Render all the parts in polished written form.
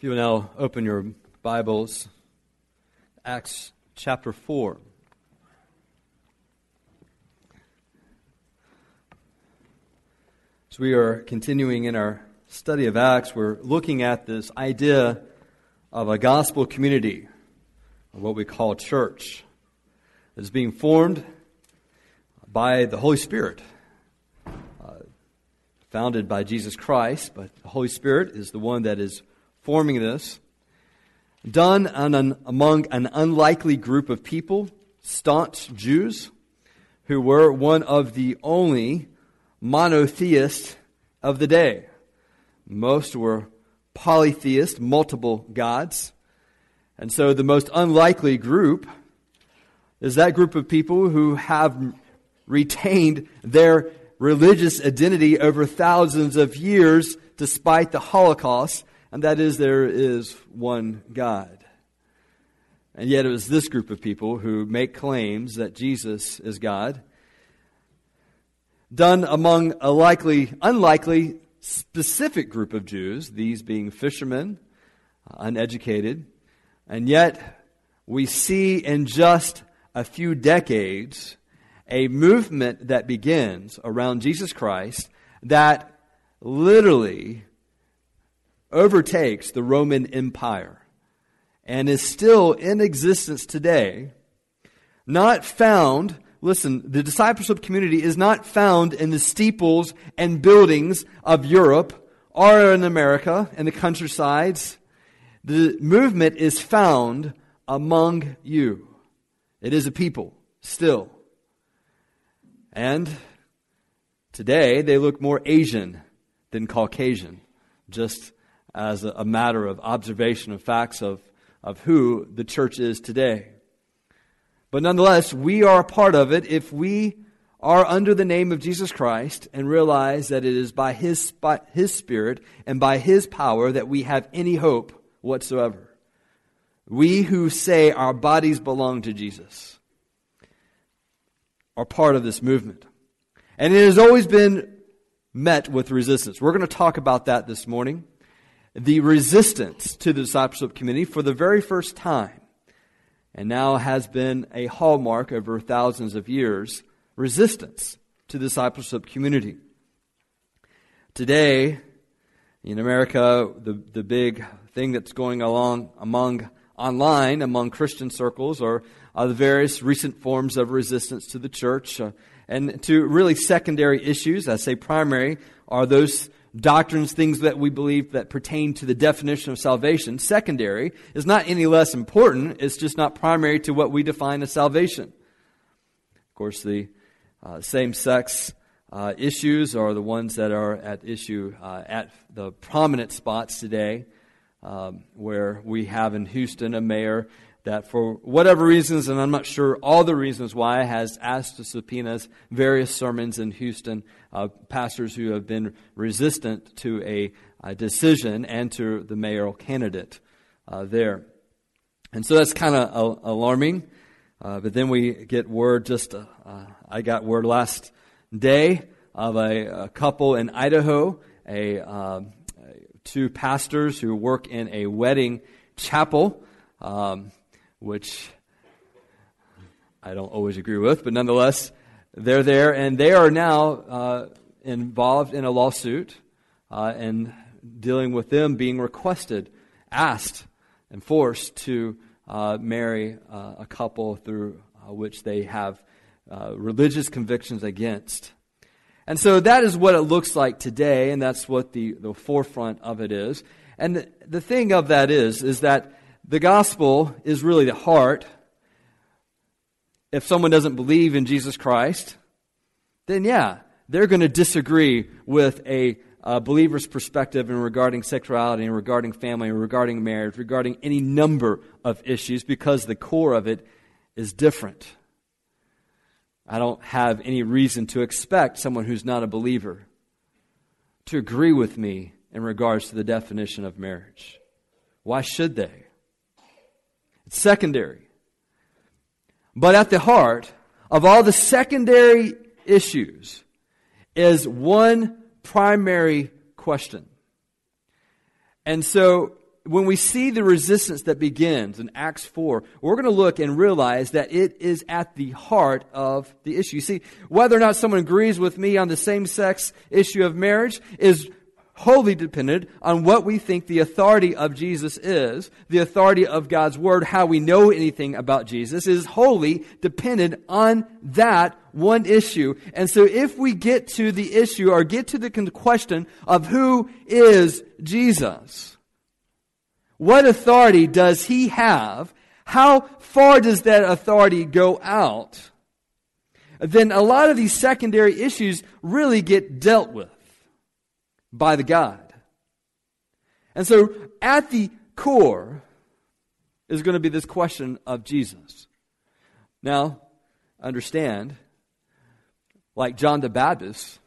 If you will now open your Bibles, Acts chapter 4. So we are continuing in our study of Acts. We're looking at this idea of a gospel community, or what we call church, that is being formed by the Holy Spirit, founded by Jesus Christ, but the Holy Spirit is the one that is forming this, done among an unlikely group of people, staunch Jews, who were one of the only monotheists of the day. Most were polytheists, multiple gods. And so the most unlikely group is that group of people who have retained their religious identity over thousands of years despite the Holocaust. And that is, there is one God. And yet it was this group of people who make claims that Jesus is God, done among a unlikely, specific group of Jews, these being fishermen, uneducated. And yet we see in just a few decades a movement that begins around Jesus Christ that literally overtakes the Roman Empire and is still in existence today, not found, listen, the discipleship community is not found in the steeples and buildings of Europe or in America, in the countrysides. The movement is found among you. It is a people, still. And today they look more Asian than Caucasian, just as a matter of observation of facts of who the church is today. But nonetheless, we are a part of it if we are under the name of Jesus Christ and realize that it is by His Spirit and by His power that we have any hope whatsoever. We who say our bodies belong to Jesus are part of this movement. And it has always been met with resistance. We're going to talk about that this morning. The resistance to the discipleship community for the very first time, and now has been a hallmark over thousands of years, resistance to the discipleship community. Today, in America, the big thing that's going along among Christian circles are the various recent forms of resistance to the church, and to really secondary issues. I say primary are those doctrines, things that we believe that pertain to the definition of salvation. Secondary is not any less important. It's just not primary to what we define as salvation. Of course, the same-sex issues are the ones that are at issue at the prominent spots today, where we have in Houston a mayor that for whatever reasons, and I'm not sure all the reasons why, has asked to subpoena various sermons in Houston, pastors who have been resistant to a decision and to the mayoral candidate there. And so that's kind of alarming. But then we get word I got word last day of a couple in Idaho, two pastors who work in a wedding chapel, which I don't always agree with, but nonetheless, they're there, and they are now involved in a lawsuit and dealing with them being asked, and forced to marry a couple through which they have religious convictions against. And so that is what it looks like today, and that's what the forefront of it is. And the thing of that is that the gospel is really the heart. If someone doesn't believe in Jesus Christ, then yeah, they're going to disagree with a believer's perspective in regarding sexuality, and regarding family, and regarding marriage, regarding any number of issues, because the core of it is different. I don't have any reason to expect someone who's not a believer to agree with me in regards to the definition of marriage. Why should they? Secondary. But at the heart of all the secondary issues is one primary question. And so when we see the resistance that begins in Acts 4, we're going to look and realize that it is at the heart of the issue. You see, whether or not someone agrees with me on the same-sex issue of marriage is wholly dependent on what we think the authority of Jesus is. The authority of God's Word, how we know anything about Jesus, is wholly dependent on that one issue. And so if we get to the issue or get to the question of who is Jesus, what authority does he have? How far does that authority go out? Then a lot of these secondary issues really get dealt with by the God. And so at the core is going to be this question of Jesus. Now, understand, like John the Baptist,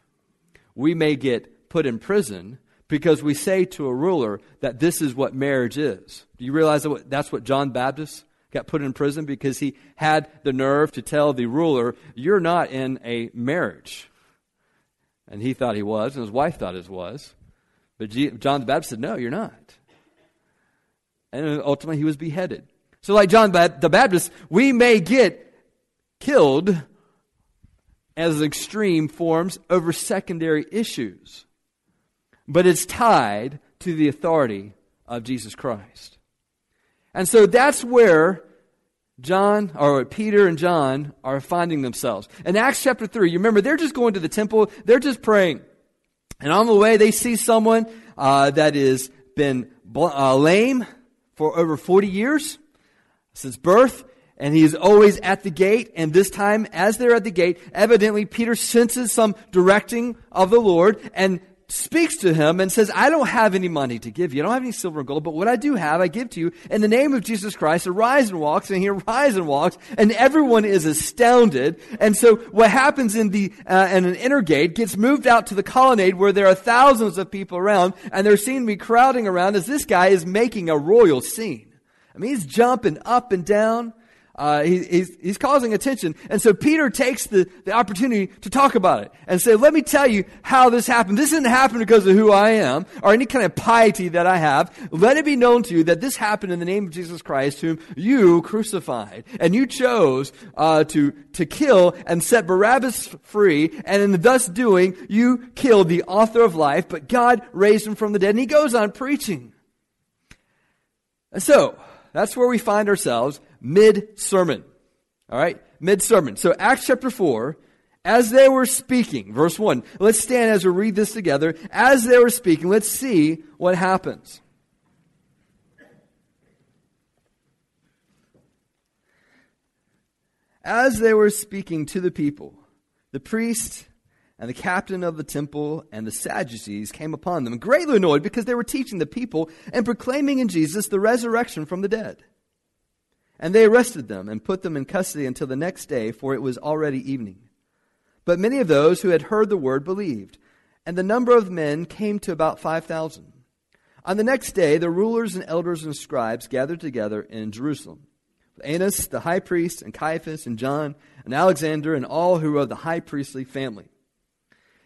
we may get put in prison because we say to a ruler that this is what marriage is. Do you realize that that's what John Baptist got put in prison because he had the nerve to tell the ruler, you're not in a marriage. And he thought he was, and his wife thought it was. But John the Baptist said, no, you're not. And ultimately he was beheaded. So like John the Baptist, we may get killed as extreme forms over secondary issues. But it's tied to the authority of Jesus Christ. And so that's where Peter and John are finding themselves. In Acts chapter 3, you remember, they're just going to the temple. They're just praying. And on the way, they see someone that has been lame for over 40 years since birth. And he is always at the gate. And this time, as they're at the gate, evidently Peter senses some directing of the Lord and speaks to him and says, I don't have any money to give you. I don't have any silver and gold, but what I do have, I give to you. In the name of Jesus Christ, arise and walks, and he arises and walks, and everyone is astounded. And so what happens in an inner gate gets moved out to the colonnade where there are thousands of people around, and they're seen to be crowding around as this guy is making a royal scene. I mean, he's jumping up and down. He's causing attention. And so Peter takes the opportunity to talk about it and say, let me tell you how this happened. This didn't happen because of who I am or any kind of piety that I have. Let it be known to you that this happened in the name of Jesus Christ, whom you crucified. And you chose to kill and set Barabbas free. And in thus doing, you killed the author of life, but God raised him from the dead. And he goes on preaching. And so that's where we find ourselves mid-sermon. All right? Mid-sermon. So Acts chapter 4, as they were speaking, verse 1. Let's stand as we read this together. As they were speaking, let's see what happens. As they were speaking to the people, the priest and the captain of the temple and the Sadducees came upon them, greatly annoyed because they were teaching the people and proclaiming in Jesus the resurrection from the dead. And they arrested them and put them in custody until the next day, for it was already evening. But many of those who had heard the word believed, and the number of men came to about 5,000. On the next day, the rulers and elders and scribes gathered together in Jerusalem. Annas, the high priest, and Caiaphas, and John, and Alexander, and all who were of the high priestly family.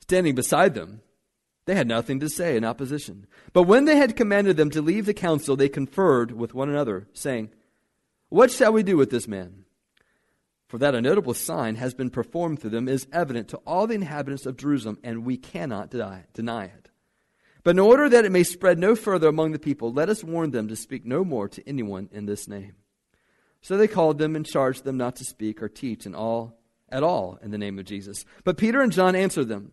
standing beside them, they had nothing to say in opposition. But when they had commanded them to leave the council, they conferred with one another, saying, what shall we do with this man? For that a notable sign has been performed through them is evident to all the inhabitants of Jerusalem, and we cannot deny it. But in order that it may spread no further among the people, let us warn them to speak no more to anyone in this name. So they called them and charged them not to speak or teach at all in the name of Jesus. But Peter and John answered them,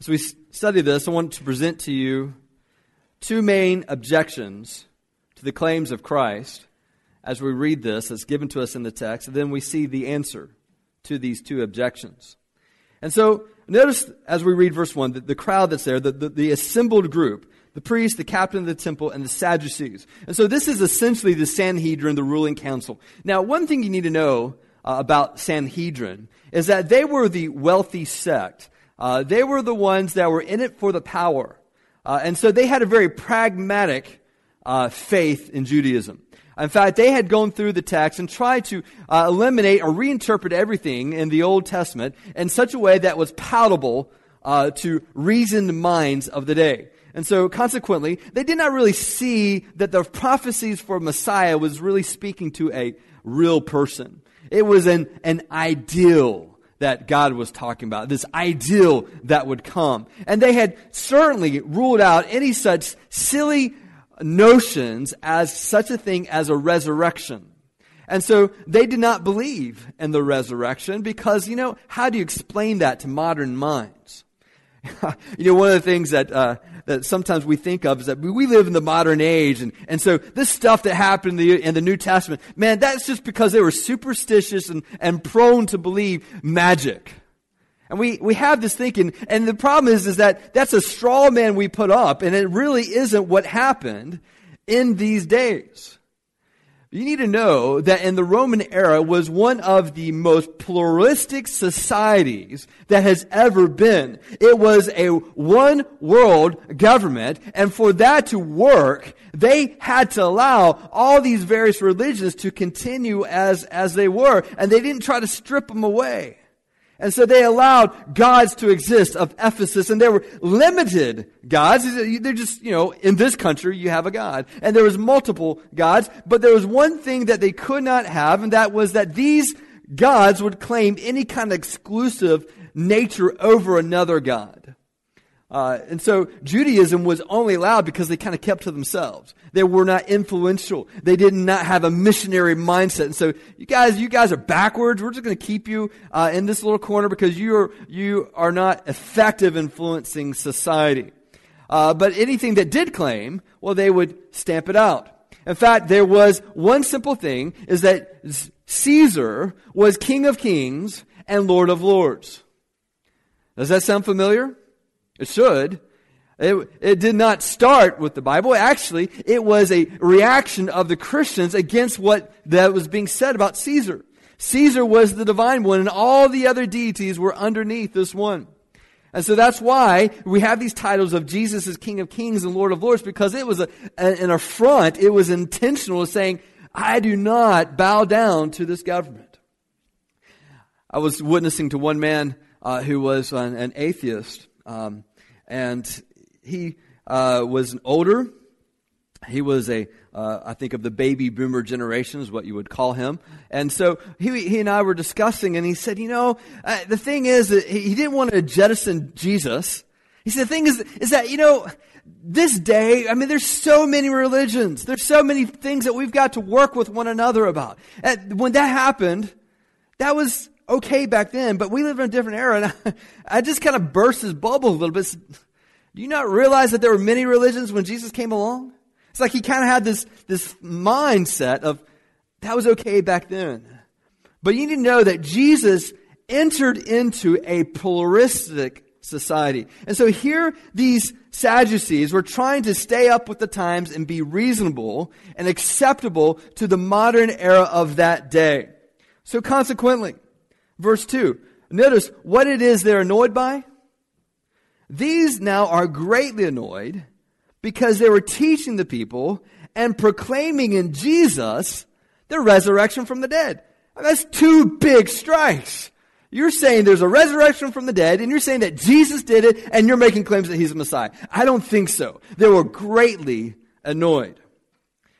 As we study this, I want to present to you two main objections to the claims of Christ as we read this, as given to us in the text, and then we see the answer to these two objections. And so, notice as we read verse 1, the crowd that's there, the assembled group, the priest, the captain of the temple, and the Sadducees. And so this is essentially the Sanhedrin, the ruling council. Now, one thing you need to know about Sanhedrin is that they were the wealthy sect. They were the ones that were in it for the power. And so they had a very pragmatic faith in Judaism. In fact, they had gone through the text and tried to eliminate or reinterpret everything in the Old Testament in such a way that was palatable to reasoned minds of the day. And so, consequently, they did not really see that the prophecies for Messiah was really speaking to a real person. It was an ideal that God was talking about, this ideal that would come. And they had certainly ruled out any such silly notions as such a thing as a resurrection. And so they did not believe in the resurrection because, you know, how do you explain that to modern minds? You know, one of the things that sometimes we think of is that we live in the modern age. And so this stuff that happened in the New Testament, man, that's just because they were superstitious and prone to believe magic. And we have this thinking, and the problem is that that's a straw man we put up, and it really isn't what happened in these days. You need to know that in the Roman era was one of the most pluralistic societies that has ever been. It was a one world government, and for that to work, they had to allow all these various religions to continue as they were, and they didn't try to strip them away. And so they allowed gods to exist of Ephesus, and there were limited gods. They're just, you know, in this country you have a god. And there was multiple gods, but there was one thing that they could not have, and that was that these gods would claim any kind of exclusive nature over another god. And so Judaism was only allowed because they kind of kept to themselves. They were not influential. They did not have a missionary mindset. And so you guys are backwards. We're just going to keep you in this little corner because you are not effective influencing society. But anything that did claim, well, they would stamp it out. In fact, there was one simple thing is that Caesar was King of Kings and Lord of Lords. Does that sound familiar? It should. It did not start with the Bible. Actually, it was a reaction of the Christians against what that was being said about Caesar. Caesar was the divine one, and all the other deities were underneath this one. And so that's why we have these titles of Jesus as King of Kings and Lord of Lords, because it was an affront. It was intentional, saying, I do not bow down to this government. I was witnessing to one man who was an atheist, and he was older. He was I think of the baby boomer generation is what you would call him. And so he and I were discussing, and he said, you know, the thing is that he didn't want to jettison Jesus. He said, the thing is that, you know, this day, I mean, there's so many religions. There's so many things that we've got to work with one another about. And when that happened, that was okay back then, but we live in a different era. And I just kind of burst his bubble a little bit. Do you not realize that there were many religions when Jesus came along? It's like he kind of had this mindset of, that was okay back then. But you need to know that Jesus entered into a pluralistic society. And so here these Sadducees were trying to stay up with the times and be reasonable and acceptable to the modern era of that day. So consequently, verse 2, notice what it is they're annoyed by. These now are greatly annoyed because they were teaching the people and proclaiming in Jesus the resurrection from the dead. That's two big strikes. You're saying there's a resurrection from the dead, and you're saying that Jesus did it, and you're making claims that he's the Messiah. I don't think so. They were greatly annoyed.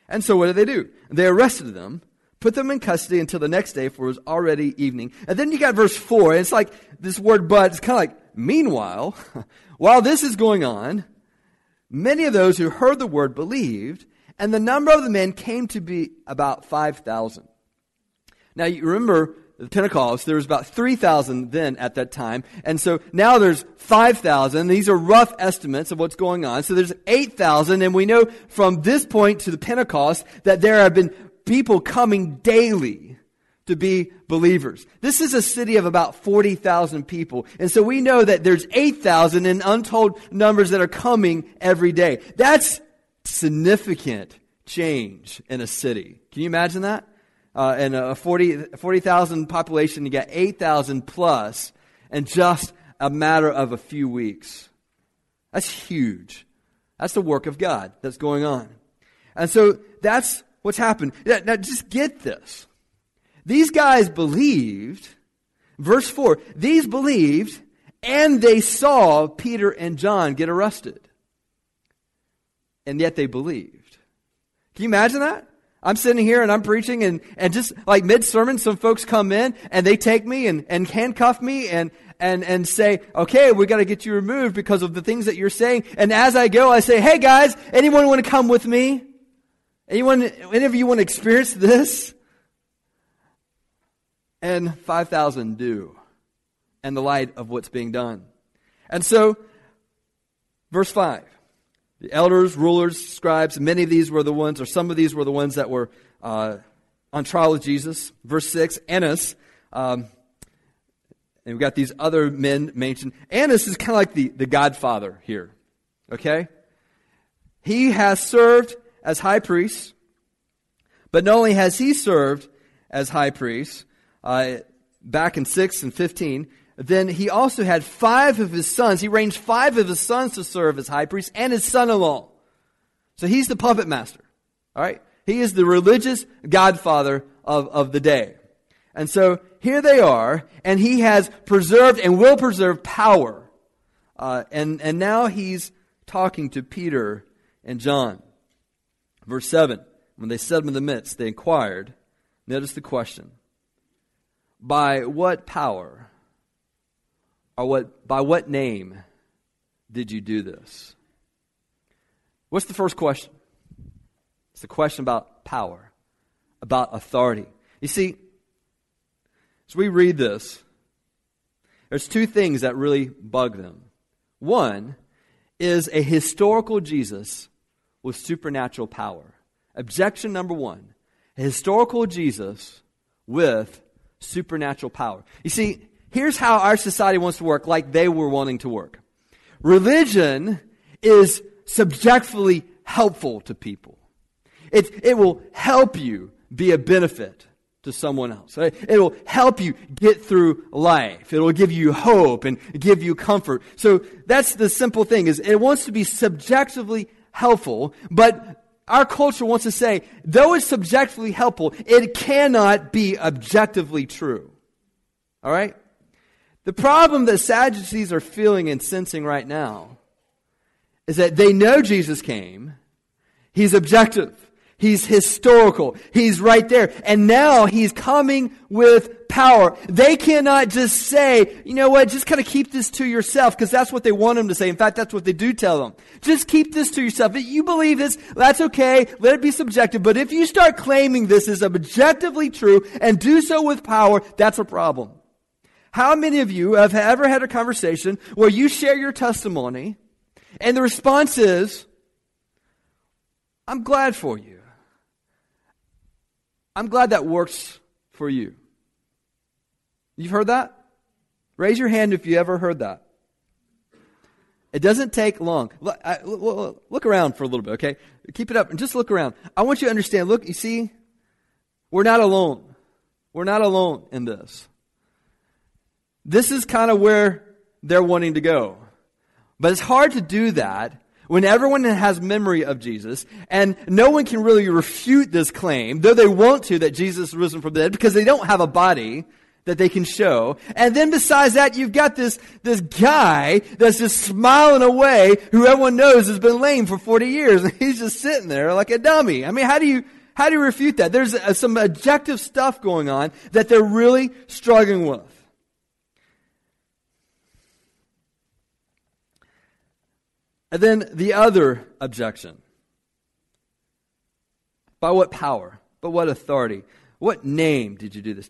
And so what do? They arrested them, put them in custody until the next day, for it was already evening. And then you got verse 4, and it's like this word but, it's kind of like, meanwhile, while this is going on, many of those who heard the word believed, and the number of the men came to be about 5,000. Now, you remember the Pentecost, there was about 3,000 then at that time. And so now there's 5,000. These are rough estimates of what's going on. So there's 8,000. And we know from this point to the Pentecost that there have been people coming daily to be believers. This is a city of about 40,000 people. And so we know that there's 8,000 in untold numbers that are coming every day. That's significant change in a city. Can you imagine that? And a 40,000 population, you got 8,000 plus in just a matter of a few weeks. That's huge. That's the work of God that's going on. And so that's what's happened. Now just get this. These guys believed, verse 4, these believed and they saw Peter and John get arrested. And yet they believed. Can you imagine that? I'm sitting here and I'm preaching and just like mid-sermon, some folks come in and they take me and handcuff me and say, okay, we got to get you removed because of the things that you're saying. And as I go, I say, hey guys, anyone want to come with me? Any of you want to experience this? And 5,000 do in the light of what's being done. And so, verse 5. The elders, rulers, scribes, many of these were the ones, or some of these were the ones that were on trial with Jesus. Verse 6, Annas, and we've got these other men mentioned. Annas is kind of like the godfather here, okay? He has served as high priest, but not only has he served as high priest, back in 6 and 15, then he also had 5 of his sons. He arranged 5 of his sons to serve as high priest and his son-in-law. So he's the puppet master. All right? He is the religious godfather of the day. And so here they are, and he has preserved and will preserve power. And now he's talking to Peter and John. Verse 7, when they set him in the midst, they inquired. Notice the question. By what power? Or by what name did you do this? What's the first question? It's a question about power, about authority. You see, as we read this, there's two things that really bug them. One is a historical Jesus with supernatural power. Objection number one, a historical Jesus with supernatural power. You see, here's how our society wants to work, like they were wanting to work. Religion is subjectively helpful to people. It will help you be a benefit to someone else. Right? It will help you get through life. It will give you hope and give you comfort. So that's the simple thing, is it wants to be subjectively helpful, but our culture wants to say, though it's subjectively helpful, it cannot be objectively true. All right? The problem that Sadducees are feeling and sensing right now is that they know Jesus came. He's objective. He's historical. He's right there. And now he's coming with power. They cannot just say, you know what, just kind of keep this to yourself, because that's what they want them to say. In fact, that's what they do tell them. Just keep this to yourself. If you believe this, that's okay. Let it be subjective. But if you start claiming this is objectively true and do so with power, that's a problem. How many of you have ever had a conversation where you share your testimony and the response is, I'm glad for you. I'm glad that works for you. You've heard that? Raise your hand if you ever heard that. It doesn't take long. Look around for a little bit, okay? Keep it up and just look around. I want you to understand. Look, you see, we're not alone. We're not alone in this. This is kind of where they're wanting to go. But it's hard to do that when everyone has memory of Jesus, and no one can really refute this claim, though they want to, that Jesus is risen from the dead, because they don't have a body that they can show. And then besides that, you've got this guy that's just smiling away, who everyone knows has been lame for 40 years, and he's just sitting there like a dummy. I mean, how do you refute that? There's some objective stuff going on that they're really struggling with. And then the other objection. By what power? By what authority? What name did you do this?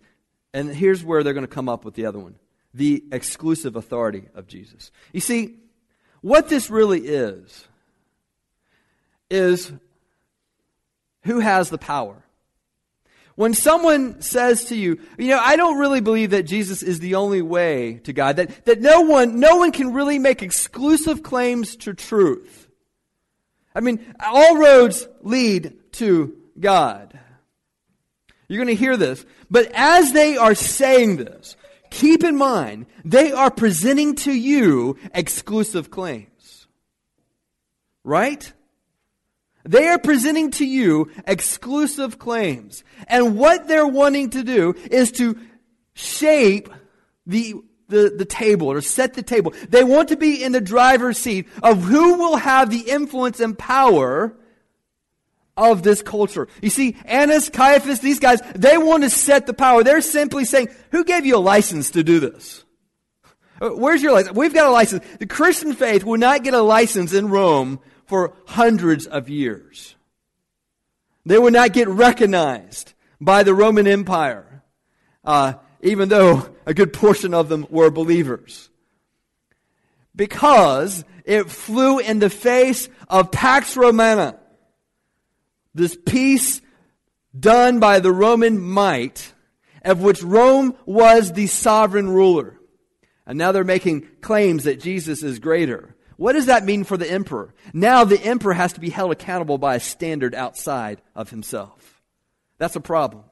And here's where they're going to come up with the other one. The exclusive authority of Jesus. You see, what this really is who has the power? When someone says to you, I don't really believe that Jesus is the only way to God, that no one can really make exclusive claims to truth. I mean, all roads lead to God. You're going to hear this. But as they are saying this, keep in mind, they are presenting to you exclusive claims. Right? They are presenting to you exclusive claims. And what they're wanting to do is to shape the table, or set the table. They want to be in the driver's seat of who will have the influence and power of this culture. You see, Annas, Caiaphas, these guys, they want to set the power. They're simply saying, who gave you a license to do this? Where's your license? We've got a license. The Christian faith will not get a license in Rome for hundreds of years. They would not get recognized by the Roman Empire, even though a good portion of them were believers, because it flew in the face of Pax Romana, this peace done by the Roman might, of which Rome was the sovereign ruler. And now they're making claims that Jesus is greater. What does that mean for the emperor? Now the emperor has to be held accountable by a standard outside of himself. That's a problem.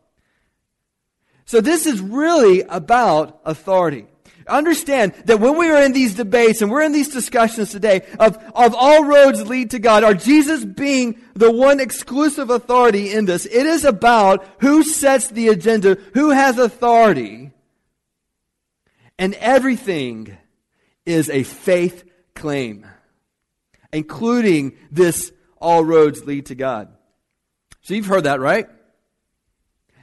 So this is really about authority. Understand that when we are in these debates and we're in these discussions today of all roads lead to God, or Jesus being the one exclusive authority in this, it is about who sets the agenda, who has authority, and everything is a faith claim, including this all roads lead to God. So you've heard that, right?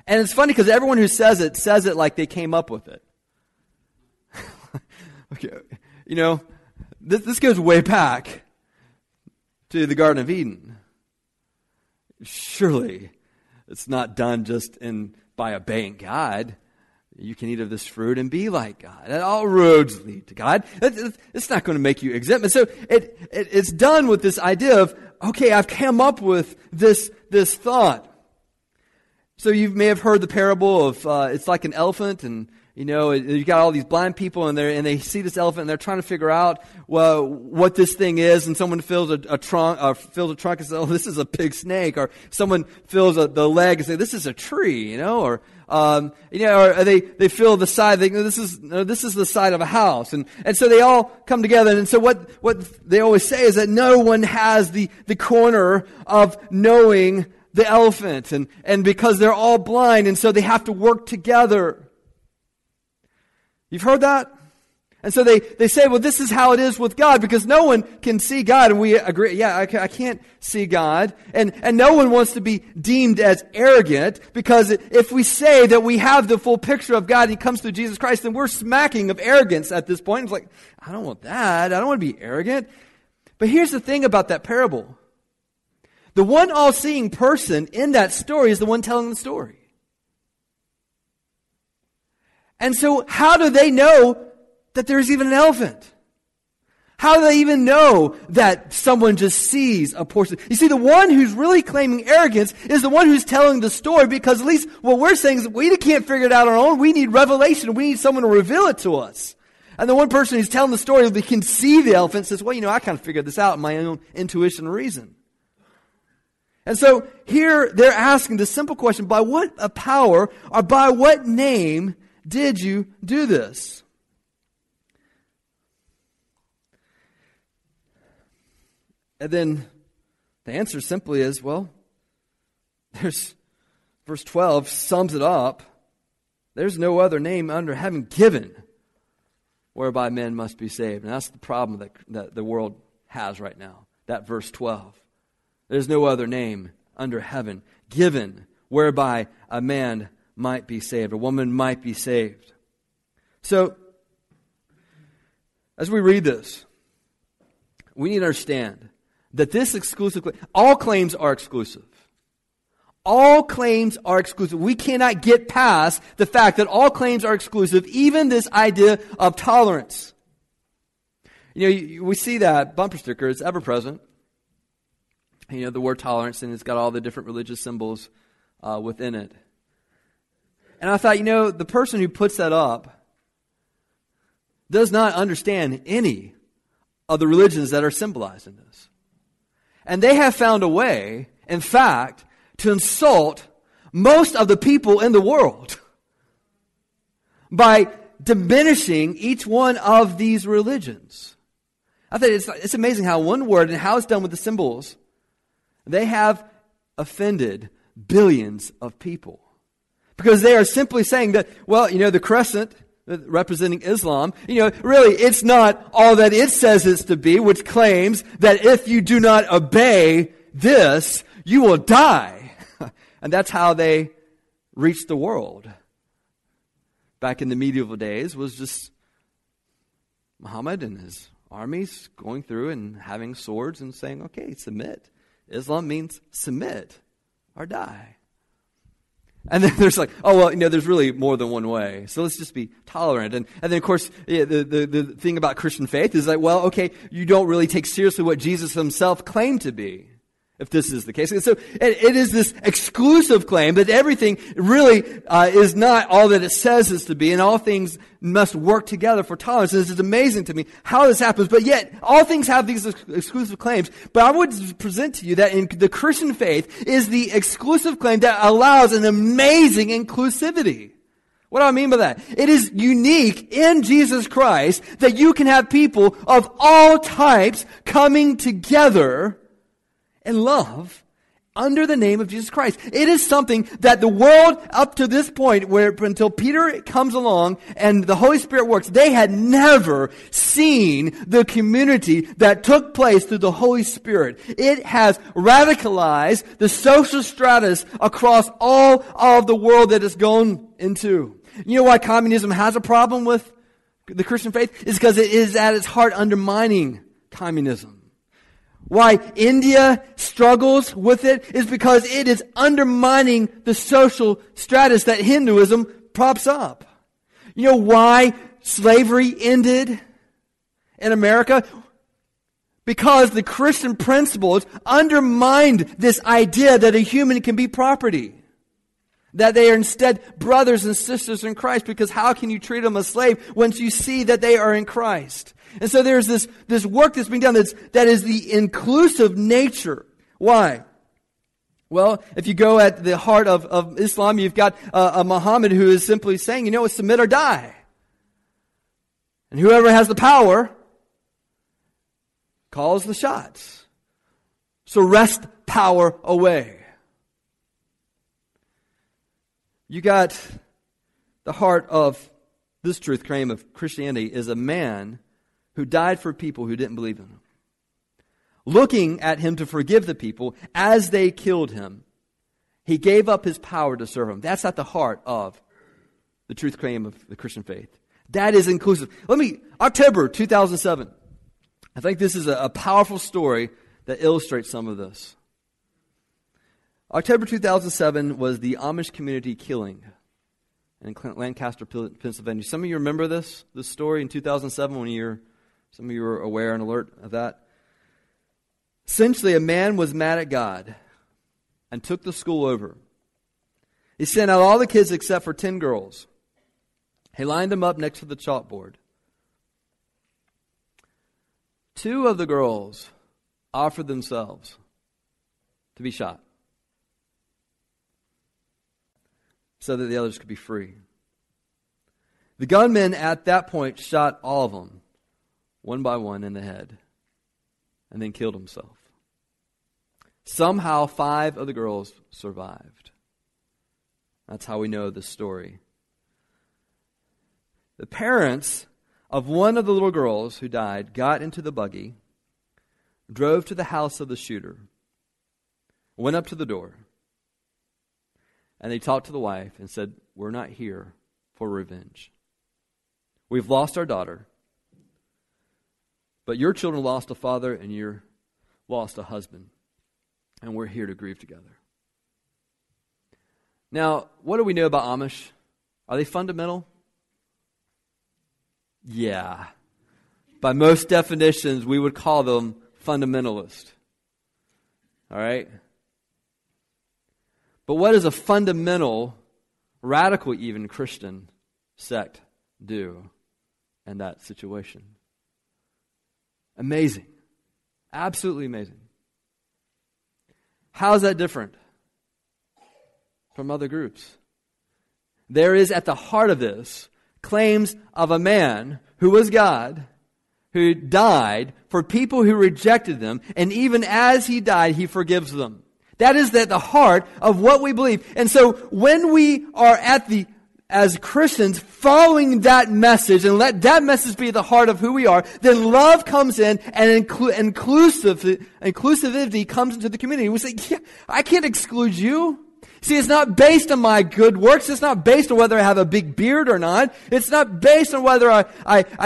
And it's funny because everyone who says it like they came up with it. Okay, this goes way back to the Garden of Eden. Surely it's not done just by obeying God. You can eat of this fruit and be like God. And all roads lead to God. It's not going to make you exempt. And so it's done with this idea of, okay, I've come up with this thought. So you may have heard the parable of it's like an elephant, and you got all these blind people, and they see this elephant, and they're trying to figure out what this thing is. And someone fills a trunk and says, "Oh, this is a big snake," or someone fills the leg and says, "This is a tree," or. Or they feel the side. They, this is the side of a house, and so they all come together. And so what they always say is that no one has the corner of knowing the elephant, and because they're all blind, and so they have to work together. You've heard that, and so they say, well, this is how it is with God, because no one can see God, and we agree. Yeah, I can't see God, and no one wants to be deemed as arrogant, because if we say that we have the full picture of God and He comes through Jesus Christ, then we're smacking of arrogance at this point. It's like, I don't want that. I don't want to be arrogant. But here's the thing about that parable: the one all-seeing person in that story is the one telling the story. And so how do they know that there's even an elephant? How do they even know that someone just sees a portion? You see, the one who's really claiming arrogance is the one who's telling the story, because at least what we're saying is we can't figure it out on our own. We need revelation. We need someone to reveal it to us. And the one person who's telling the story that can see the elephant says, well, I kind of figured this out in my own intuition and reason. And so here they're asking this simple question: by what a power, or by what name did you do this? And then the answer simply is, well, there's verse 12 sums it up. There's no other name under heaven given whereby men must be saved. And that's the problem that the world has right now. That verse 12. There's no other name under heaven given whereby a man might be saved, a woman might be saved. So, as we read this, we need to understand that this exclusively, all claims are exclusive. All claims are exclusive. We cannot get past the fact that all claims are exclusive, even this idea of tolerance. You know, we see that bumper sticker, it's ever present. You know, the word tolerance, and it's got all the different religious symbols within it. And I thought, you know, the person who puts that up does not understand any of the religions that are symbolized in this. And they have found a way, in fact, to insult most of the people in the world by diminishing each one of these religions. I think it's amazing how one word and how it's done with the symbols, they have offended billions of people. Because they are simply saying that, well, you know, the crescent representing Islam, you know, really it's not all that it says it's to be, which claims that if you do not obey this, you will die. And that's how they reached the world. Back in the medieval days was just Muhammad and his armies going through and having swords and saying, okay, submit. Islam means submit or die. And then there's like, oh, well, you know, there's really more than one way. So let's just be tolerant. And then, of course, the thing about Christian faith is like, well, okay, you don't really take seriously what Jesus himself claimed to be, if this is the case. And so it is this exclusive claim that everything really is not all that it says it's to be, and all things must work together for tolerance. And this is amazing to me how this happens. But yet, all things have these exclusive claims. But I would present to you that in the Christian faith is the exclusive claim that allows an amazing inclusivity. What do I mean by that? It is unique in Jesus Christ that you can have people of all types coming together and love under the name of Jesus Christ. It is something that the world up to this point, where until Peter comes along and the Holy Spirit works, they had never seen the community that took place through the Holy Spirit. It has radicalized the social stratus across all of the world that it's gone into. You know why communism has a problem with the Christian faith? It's because it is at its heart undermining communism. Why India struggles with it is because it is undermining the social stratus that Hinduism props up. You know why slavery ended in America? Because the Christian principles undermined this idea that a human can be property. That they are instead brothers and sisters in Christ, because how can you treat them as slave once you see that they are in Christ? And so there's this work that's being done that is the inclusive nature. Why? Well, if you go at the heart of Islam, you've got a Muhammad who is simply saying, you know, submit or die. And whoever has the power calls the shots. So wrest power away. You got the heart of this truth claim of Christianity is a man who died for people who didn't believe in him, looking at him to forgive the people as they killed him. He gave up his power to serve him. That's at the heart of the truth claim of the Christian faith. That is inclusive. October 2007. I think this is a powerful story that illustrates some of this. October 2007 was the Amish community killing in Lancaster, Pennsylvania. Some of you remember this story in 2007 when some of you were aware and alert of that. Essentially, a man was mad at God and took the school over. He sent out all the kids except for 10 girls. He lined them up next to the chalkboard. 2 of the girls offered themselves to be shot, so that the others could be free. The gunmen at that point shot all of them, one by one, in the head, and then killed himself. Somehow 5 of the girls survived. That's how we know this story. The parents of one of the little girls who died got into the buggy, drove to the house of the shooter, went up to the door, and they talked to the wife and said, "We're not here for revenge. We've lost our daughter, but your children lost a father and you lost a husband, and we're here to grieve together." Now, what do we know about Amish? Are they fundamental? Yeah. By most definitions, we would call them fundamentalist. All right? But what does a fundamental, radical even Christian sect do in that situation? Amazing. Absolutely amazing. How is that different from other groups? There is at the heart of this claims of a man who was God, who died for people who rejected them, and even as he died, he forgives them. That is at the heart of what we believe. And so when we are as Christians, following that message and let that message be the heart of who we are, then love comes in and inclusivity comes into the community. We say, yeah, I can't exclude you. See, it's not based on my good works. It's not based on whether I have a big beard or not. It's not based on whether I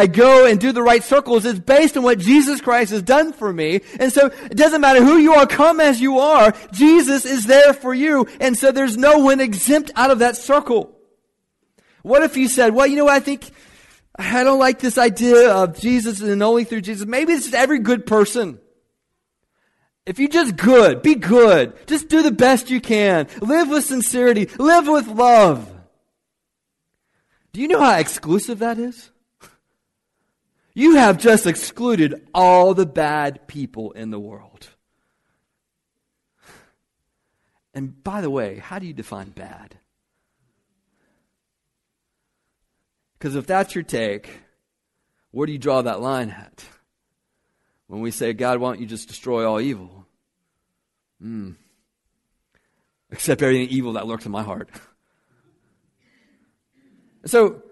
go and do the right circles. It's based on what Jesus Christ has done for me. And so it doesn't matter who you are, come as you are. Jesus is there for you. And so there's no one exempt out of that circle. What if you said, well, you know what, I don't like this idea of Jesus and only through Jesus. Maybe it's just every good person. If you're just good, be good. Just do the best you can. Live with sincerity. Live with love. Do you know how exclusive that is? You have just excluded all the bad people in the world. And by the way, how do you define bad? Because if that's your take, where do you draw that line at? When we say, God, why don't you just destroy all evil? Except everything evil that lurks in my heart. So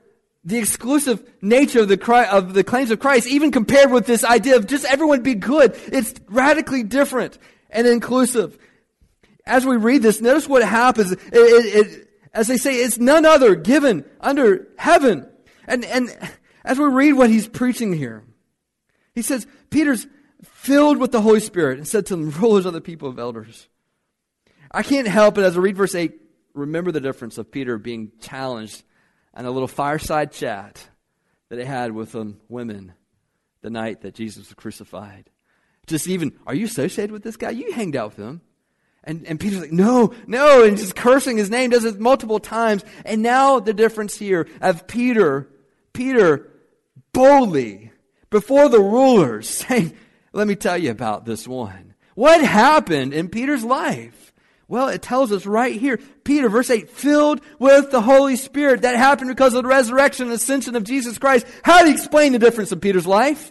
the exclusive nature of the claims of Christ, even compared with this idea of just everyone be good, it's radically different and inclusive. As we read this, notice what happens. As they say, it's none other given under heaven. And as we read what he's preaching here, he says, Peter's filled with the Holy Spirit and said to them, rulers of the people of elders. I can't help it as I read verse 8, remember the difference of Peter being challenged on a little fireside chat that he had with some women the night that Jesus was crucified. Just even, are you associated with this guy? You hanged out with him. And Peter's like, no, and just cursing his name, does it multiple times. And now the difference here of Peter boldly before the rulers saying, let me tell you about this one. What happened in Peter's life? Well, it tells us right here, Peter, verse 8, filled with the Holy Spirit. That happened because of the resurrection and ascension of Jesus Christ. How do you explain the difference in Peter's life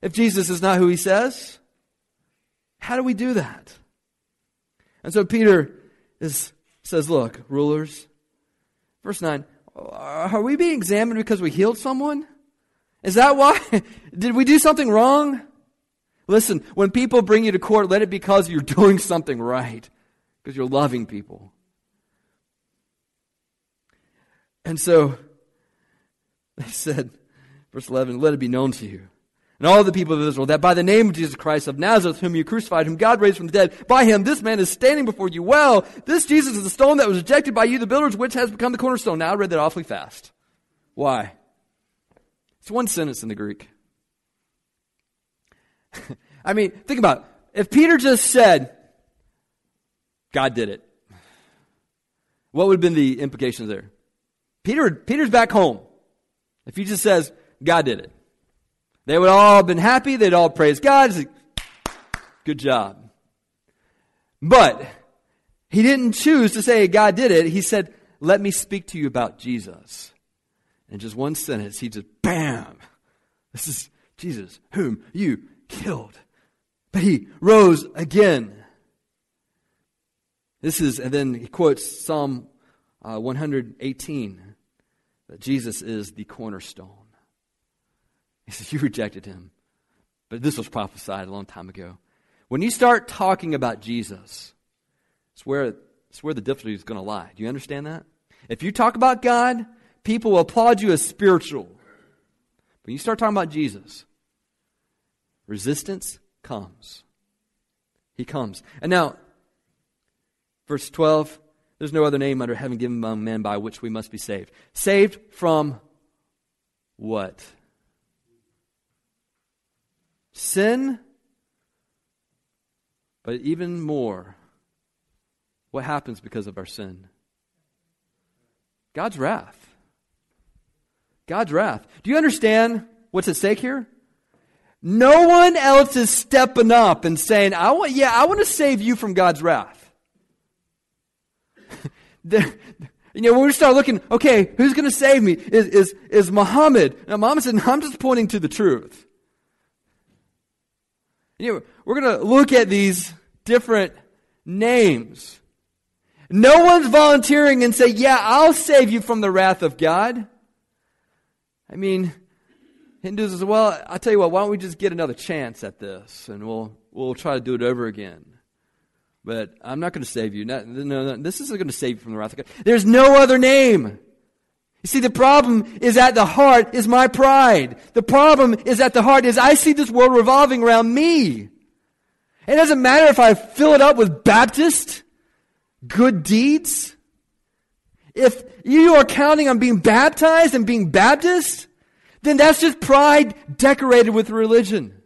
if Jesus is not who he says? How do we do that? And so Peter says, look, rulers, verse 9, are we being examined because we healed someone? Is that why? Did we do something wrong? Listen, when people bring you to court, let it be because you're doing something right, because you're loving people. And so they said, verse 11, let it be known to you and all the people of Israel, that by the name of Jesus Christ of Nazareth, whom you crucified, whom God raised from the dead, by him this man is standing before you well. This Jesus is the stone that was rejected by you, the builders, which has become the cornerstone. Now I read that awfully fast. Why? It's one sentence in the Greek. I mean, think about it. If Peter just said, God did it, what would have been the implications there? Peter's back home. If he just says, God did it. They would all have been happy. They'd all praise God. It's like, good job. But he didn't choose to say God did it. He said, let me speak to you about Jesus. In just one sentence, he just, bam. This is Jesus, whom you killed. But he rose again. And then he quotes Psalm 118, that Jesus is the cornerstone. He says, you rejected him, but this was prophesied a long time ago. When you start talking about Jesus, it's where the difficulty is going to lie. Do you understand that? If you talk about God, people will applaud you as spiritual. When you start talking about Jesus, resistance comes. He comes. And now, verse 12, there's no other name under heaven given among men by which we must be saved. Saved from what? Sin, but even more, what happens because of our sin? God's wrath. God's wrath. Do you understand what's at stake here? No one else is stepping up and saying, I want to save you from God's wrath. When we start looking, okay, who's going to save me? Is Muhammad. Now, Muhammad said, no, I'm just pointing to the truth. We're going to look at these different names. No one's volunteering and say, yeah, I'll save you from the wrath of God. I mean, Hindus as well, I'll tell you what, why don't we just get another chance at this and we'll try to do it over again. But I'm not going to save you. No, this isn't going to save you from the wrath of God. There's no other name. You see, the problem is at the heart is my pride. The problem is at the heart is I see this world revolving around me. It doesn't matter if I fill it up with Baptist good deeds. If you are counting on being baptized and being Baptist, then that's just pride decorated with religion.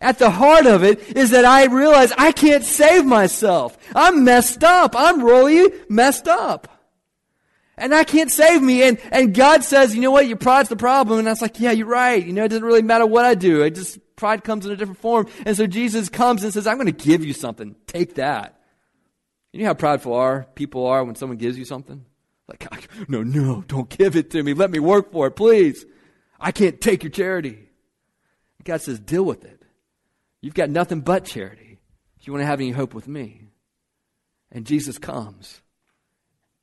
At the heart of it is that I realize I can't save myself. I'm messed up. I'm really messed up. And I can't save me. And God says, you know what, your pride's the problem. And I was like, yeah, you're right. It doesn't really matter what I do. Pride comes in a different form. And so Jesus comes and says, I'm going to give you something. Take that. You know how prideful people are when someone gives you something? Like, no, don't give it to me. Let me work for it, please. I can't take your charity. God says, deal with it. You've got nothing but charity if you want to have any hope with me. And Jesus comes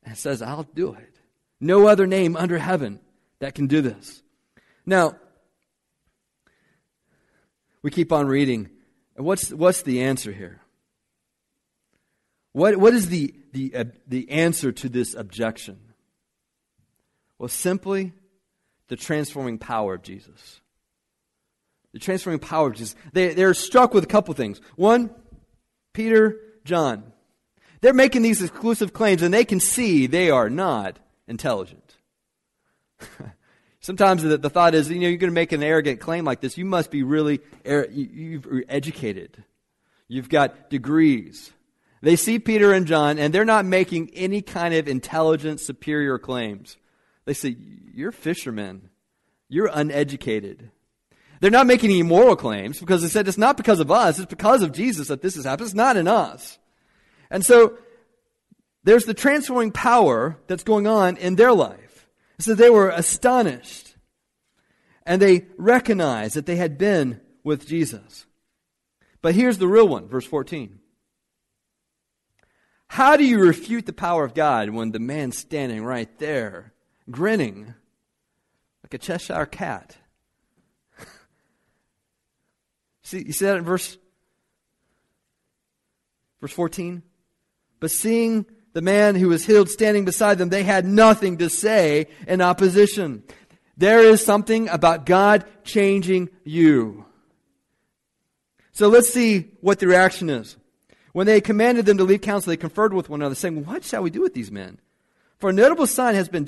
and says, I'll do it. No other name under heaven that can do this. Now, we keep on reading. And what's the answer here? What is the answer to this objection? Well, simply the transforming power of Jesus. The transforming power of Jesus. They're struck with a couple things. One, Peter, John. They're making these exclusive claims, and they can see they are not intelligent. Sometimes the thought is, you're going to make an arrogant claim like this. You must be really you're educated. You've got degrees. They see Peter and John, and they're not making any kind of intelligent, superior claims. They say, you're fishermen. You're uneducated. They're not making any moral claims because they said it's not because of us. It's because of Jesus that this has happened. It's not in us. And so there's the transforming power that's going on in their life. So they were astonished, and they recognized that they had been with Jesus. But here's the real one, verse 14. How do you refute the power of God when the man standing right there, grinning like a Cheshire cat? See, you see that in verse 14? But seeing the man who was healed standing beside them, they had nothing to say in opposition. There is something about God changing you. So let's see what the reaction is. When they commanded them to leave council, they conferred with one another, saying, what shall we do with these men? For a notable sign has been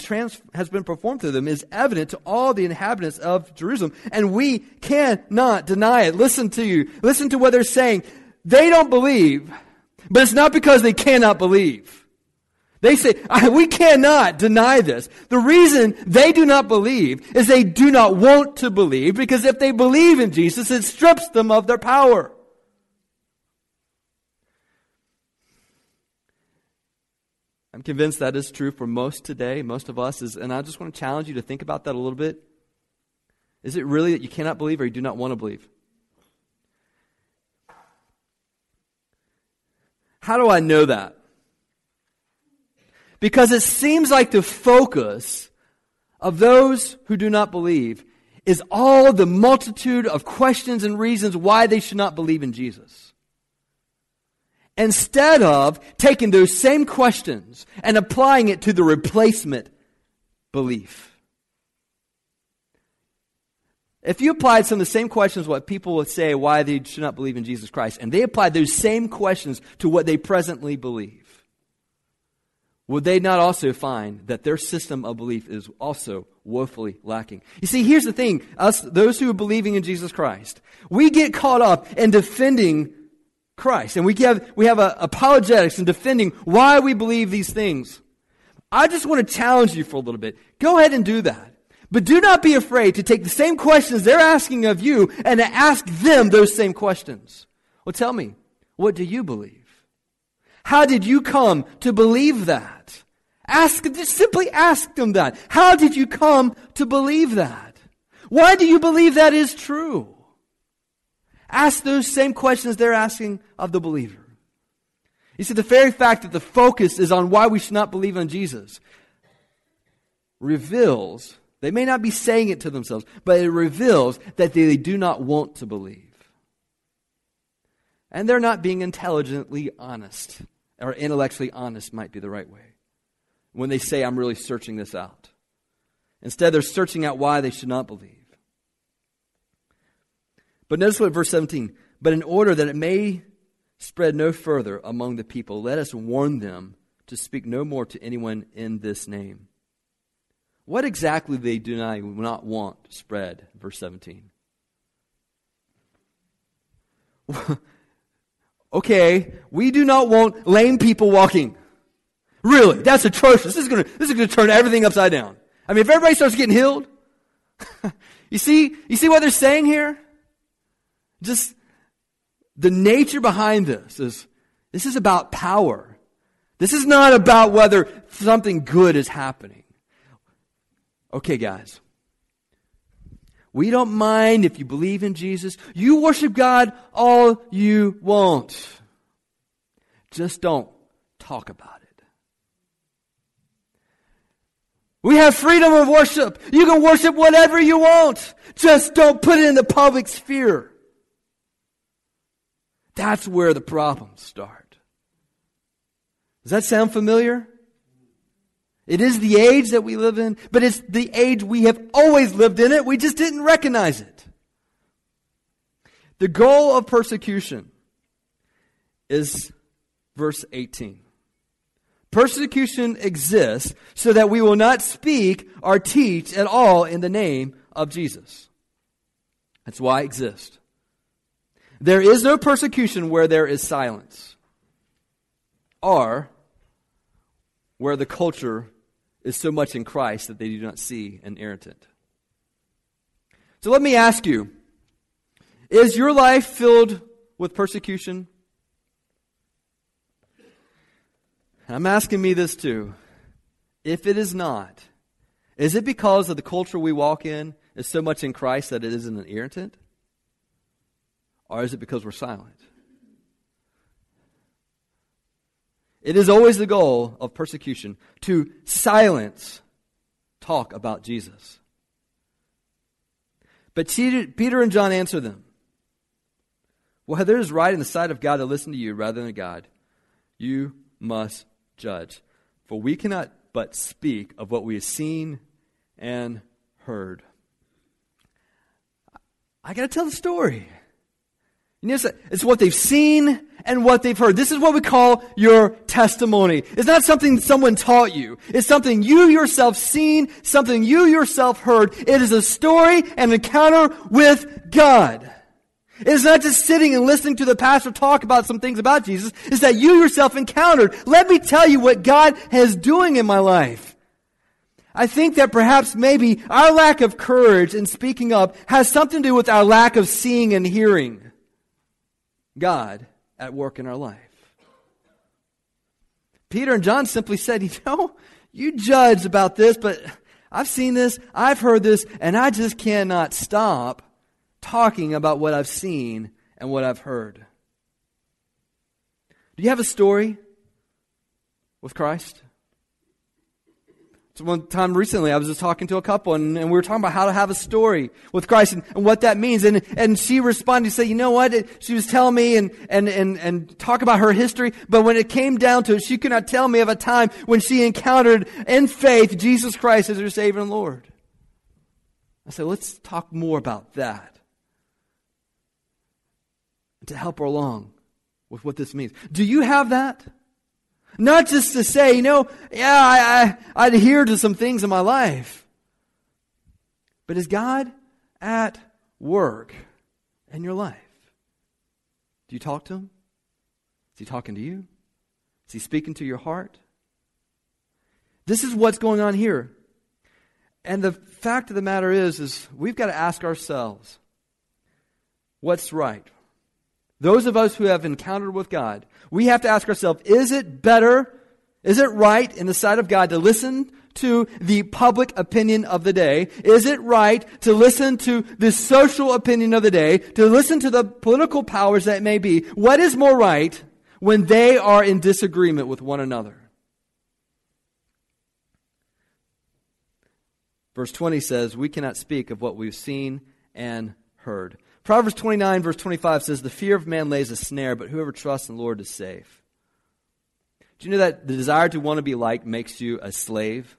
performed through them, is evident to all the inhabitants of Jerusalem, and we cannot deny it. Listen to what they're saying. They don't believe, but it's not because they cannot believe. They say, we cannot deny this. The reason they do not believe is they do not want to believe, because if they believe in Jesus, it strips them of their power. I'm convinced that is true for most today, most of us. And I just want to challenge you to think about that a little bit. Is it really that you cannot believe or you do not want to believe? How do I know that? Because it seems like the focus of those who do not believe is all the multitude of questions and reasons why they should not believe in Jesus. Instead of taking those same questions and applying it to the replacement belief. If you applied some of the same questions what people would say why they should not believe in Jesus Christ, and they applied those same questions to what they presently believe, would they not also find that their system of belief is also woefully lacking? You see, here's the thing. Us, those who are believing in Jesus Christ, we get caught up in defending Christ. And we have apologetics and defending why we believe these things. I just want to challenge you for a little bit. Go ahead and do that. But do not be afraid to take the same questions they're asking of you and to ask them those same questions. Well, tell me, what do you believe? How did you come to believe that? Just simply ask them that. How did you come to believe that? Why do you believe that is true? Ask those same questions they're asking of the believer. You see, the very fact that the focus is on why we should not believe on Jesus reveals... They may not be saying it to themselves, but it reveals that they do not want to believe. And they're not being intelligently honest, or intellectually honest might be the right way, when they say, I'm really searching this out. Instead, they're searching out why they should not believe. But notice what verse 17, but in order that it may spread no further among the people, let us warn them to speak no more to anyone in this name. What exactly they do not want spread, verse 17. Okay, we do not want lame people walking. Really, that's atrocious. This is going to turn everything upside down. I mean, if everybody starts getting healed, you see what they're saying here? Just the nature behind this is about power. This is not about whether something good is happening. Okay, guys, we don't mind if you believe in Jesus. You worship God all you want. Just don't talk about it. We have freedom of worship. You can worship whatever you want. Just don't put it in the public sphere. That's where the problems start. Does that sound familiar? It is the age that we live in, but it's the age we have always lived in it. We just didn't recognize it. The goal of persecution is verse 18. Persecution exists so that we will not speak or teach at all in the name of Jesus. That's why it exists. There is no persecution where there is silence or where the culture is so much in Christ that they do not see an irritant. So let me ask you, is your life filled with persecution? I'm asking me this too. If it is not, is it because of the culture we walk in is so much in Christ that it isn't an irritant? Or is it because we're silent? It is always the goal of persecution to silence talk about Jesus. But Peter and John answer them. Well, there is right in the sight of God to listen to you rather than God. You must judge. For we cannot but speak of what we have seen and heard. I got to tell the story. You notice it's what they've seen and what they've heard. This is what we call your testimony. It's not something someone taught you. It's something you yourself seen, something you yourself heard. It is a story and encounter with God. It is not just sitting and listening to the pastor talk about some things about Jesus. It's that you yourself encountered. Let me tell you what God is doing in my life. I think that perhaps maybe our lack of courage in speaking up has something to do with our lack of seeing and hearing God at work in our life. Peter and John simply said, you judge about this, but I've seen this, I've heard this, and I just cannot stop talking about what I've seen and what I've heard. Do you have a story with Christ? So one time recently, I was just talking to a couple, and we were talking about how to have a story with Christ and what that means. And she responded to say, you know what? She was telling me and talk about her history. But when it came down to it, she could not tell me of a time when she encountered in faith Jesus Christ as her Savior and Lord. I said, let's talk more about that to help her along with what this means. Do you have that? Not just to say, you know, yeah, I adhere to some things in my life. But is God at work in your life? Do you talk to Him? Is He talking to you? Is He speaking to your heart? This is what's going on here. And the fact of the matter is we've got to ask ourselves, what's right? Those of us who have encountered with God, we have to ask ourselves, is it better, is it right in the sight of God to listen to the public opinion of the day? Is it right to listen to the social opinion of the day, to listen to the political powers that may be? What is more right when they are in disagreement with one another? Verse 20 says, we cannot speak of what we've seen and heard. Proverbs 29, verse 25 says, the fear of man lays a snare, but whoever trusts in the Lord is safe. Do you know that the desire to want to be liked makes you a slave?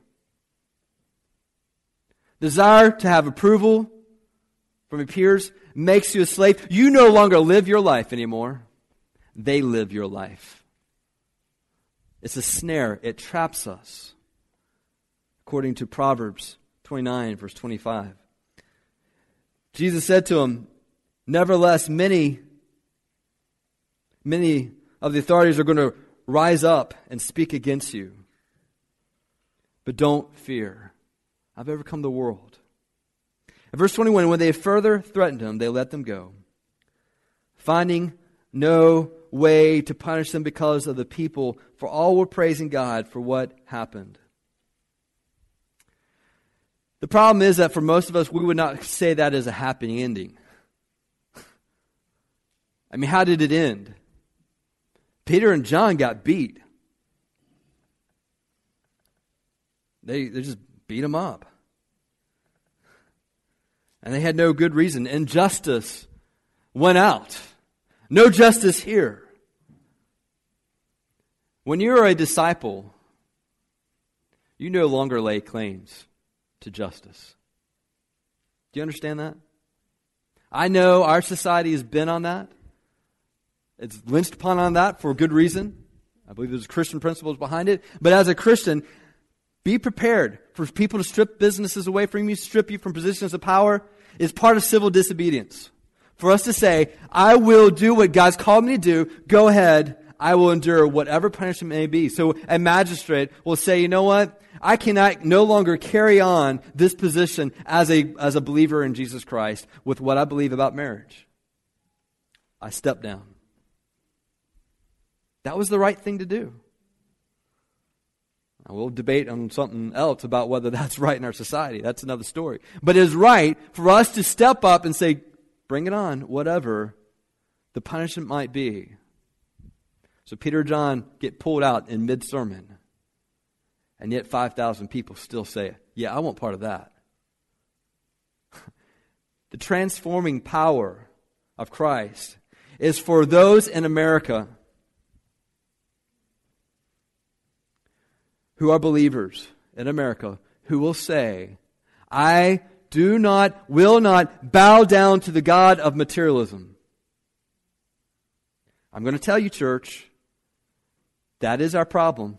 The desire to have approval from your peers makes you a slave. You no longer live your life anymore. They live your life. It's a snare. It traps us. According to Proverbs 29, verse 25. Jesus said to him, nevertheless, many of the authorities are going to rise up and speak against you. But don't fear. I've overcome the world. In verse 21, when they further threatened him, they let them go, finding no way to punish them because of the people, for all were praising God for what happened. The problem is that for most of us, we would not say that is a happy ending. I mean, how did it end? Peter and John got beat. They just beat them up. And they had no good reason. Injustice went out. No justice here. When you're a disciple, you no longer lay claims to justice. Do you understand that? I know our society has been on that. It's lynched upon on that for good reason. I believe there's Christian principles behind it. But as a Christian, be prepared for people to strip businesses away from you, strip you from positions of power. It's part of civil disobedience. For us to say, I will do what God's called me to do. Go ahead. I will endure whatever punishment may be. So a magistrate will say, you know what? I cannot no longer carry on this position as a believer in Jesus Christ with what I believe about marriage. I step down. That was the right thing to do. I will debate on something else about whether that's right in our society. That's another story. But it is right for us to step up and say, bring it on, whatever the punishment might be. So Peter and John get pulled out in mid-sermon. And yet 5,000 people still say, yeah, I want part of that. The transforming power of Christ is for those in America who are believers in America who will say, I do not, will not bow down to the God of materialism. I'm going to tell you, church, that is our problem.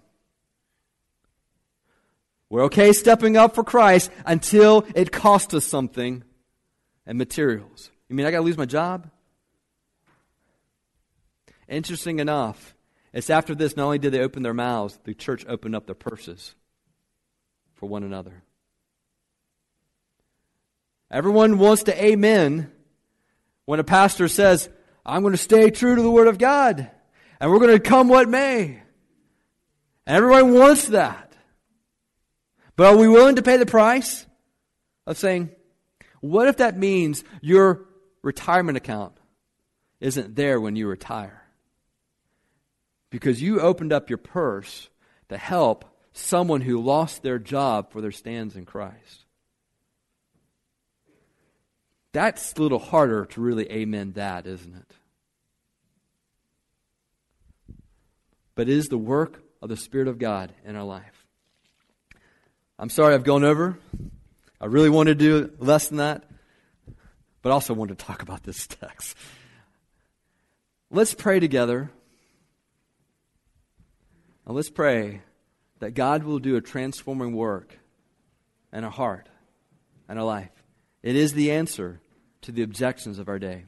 We're okay stepping up for Christ until it costs us something and materials. You mean I got to lose my job? Interesting enough, it's after this, not only did they open their mouths, the church opened up their purses for one another. Everyone wants to amen when a pastor says, I'm going to stay true to the Word of God, and we're going to come what may. And everyone wants that. But are we willing to pay the price of saying, what if that means your retirement account isn't there when you retire? Because you opened up your purse to help someone who lost their job for their stands in Christ. That's a little harder to really amen that, isn't it? But it is the work of the Spirit of God in our life. I'm sorry I've gone over. I really wanted to do less than that, but also wanted to talk about this text. Let's pray together. And let's pray that God will do a transforming work in our heart and our life. It is the answer to the objections of our day.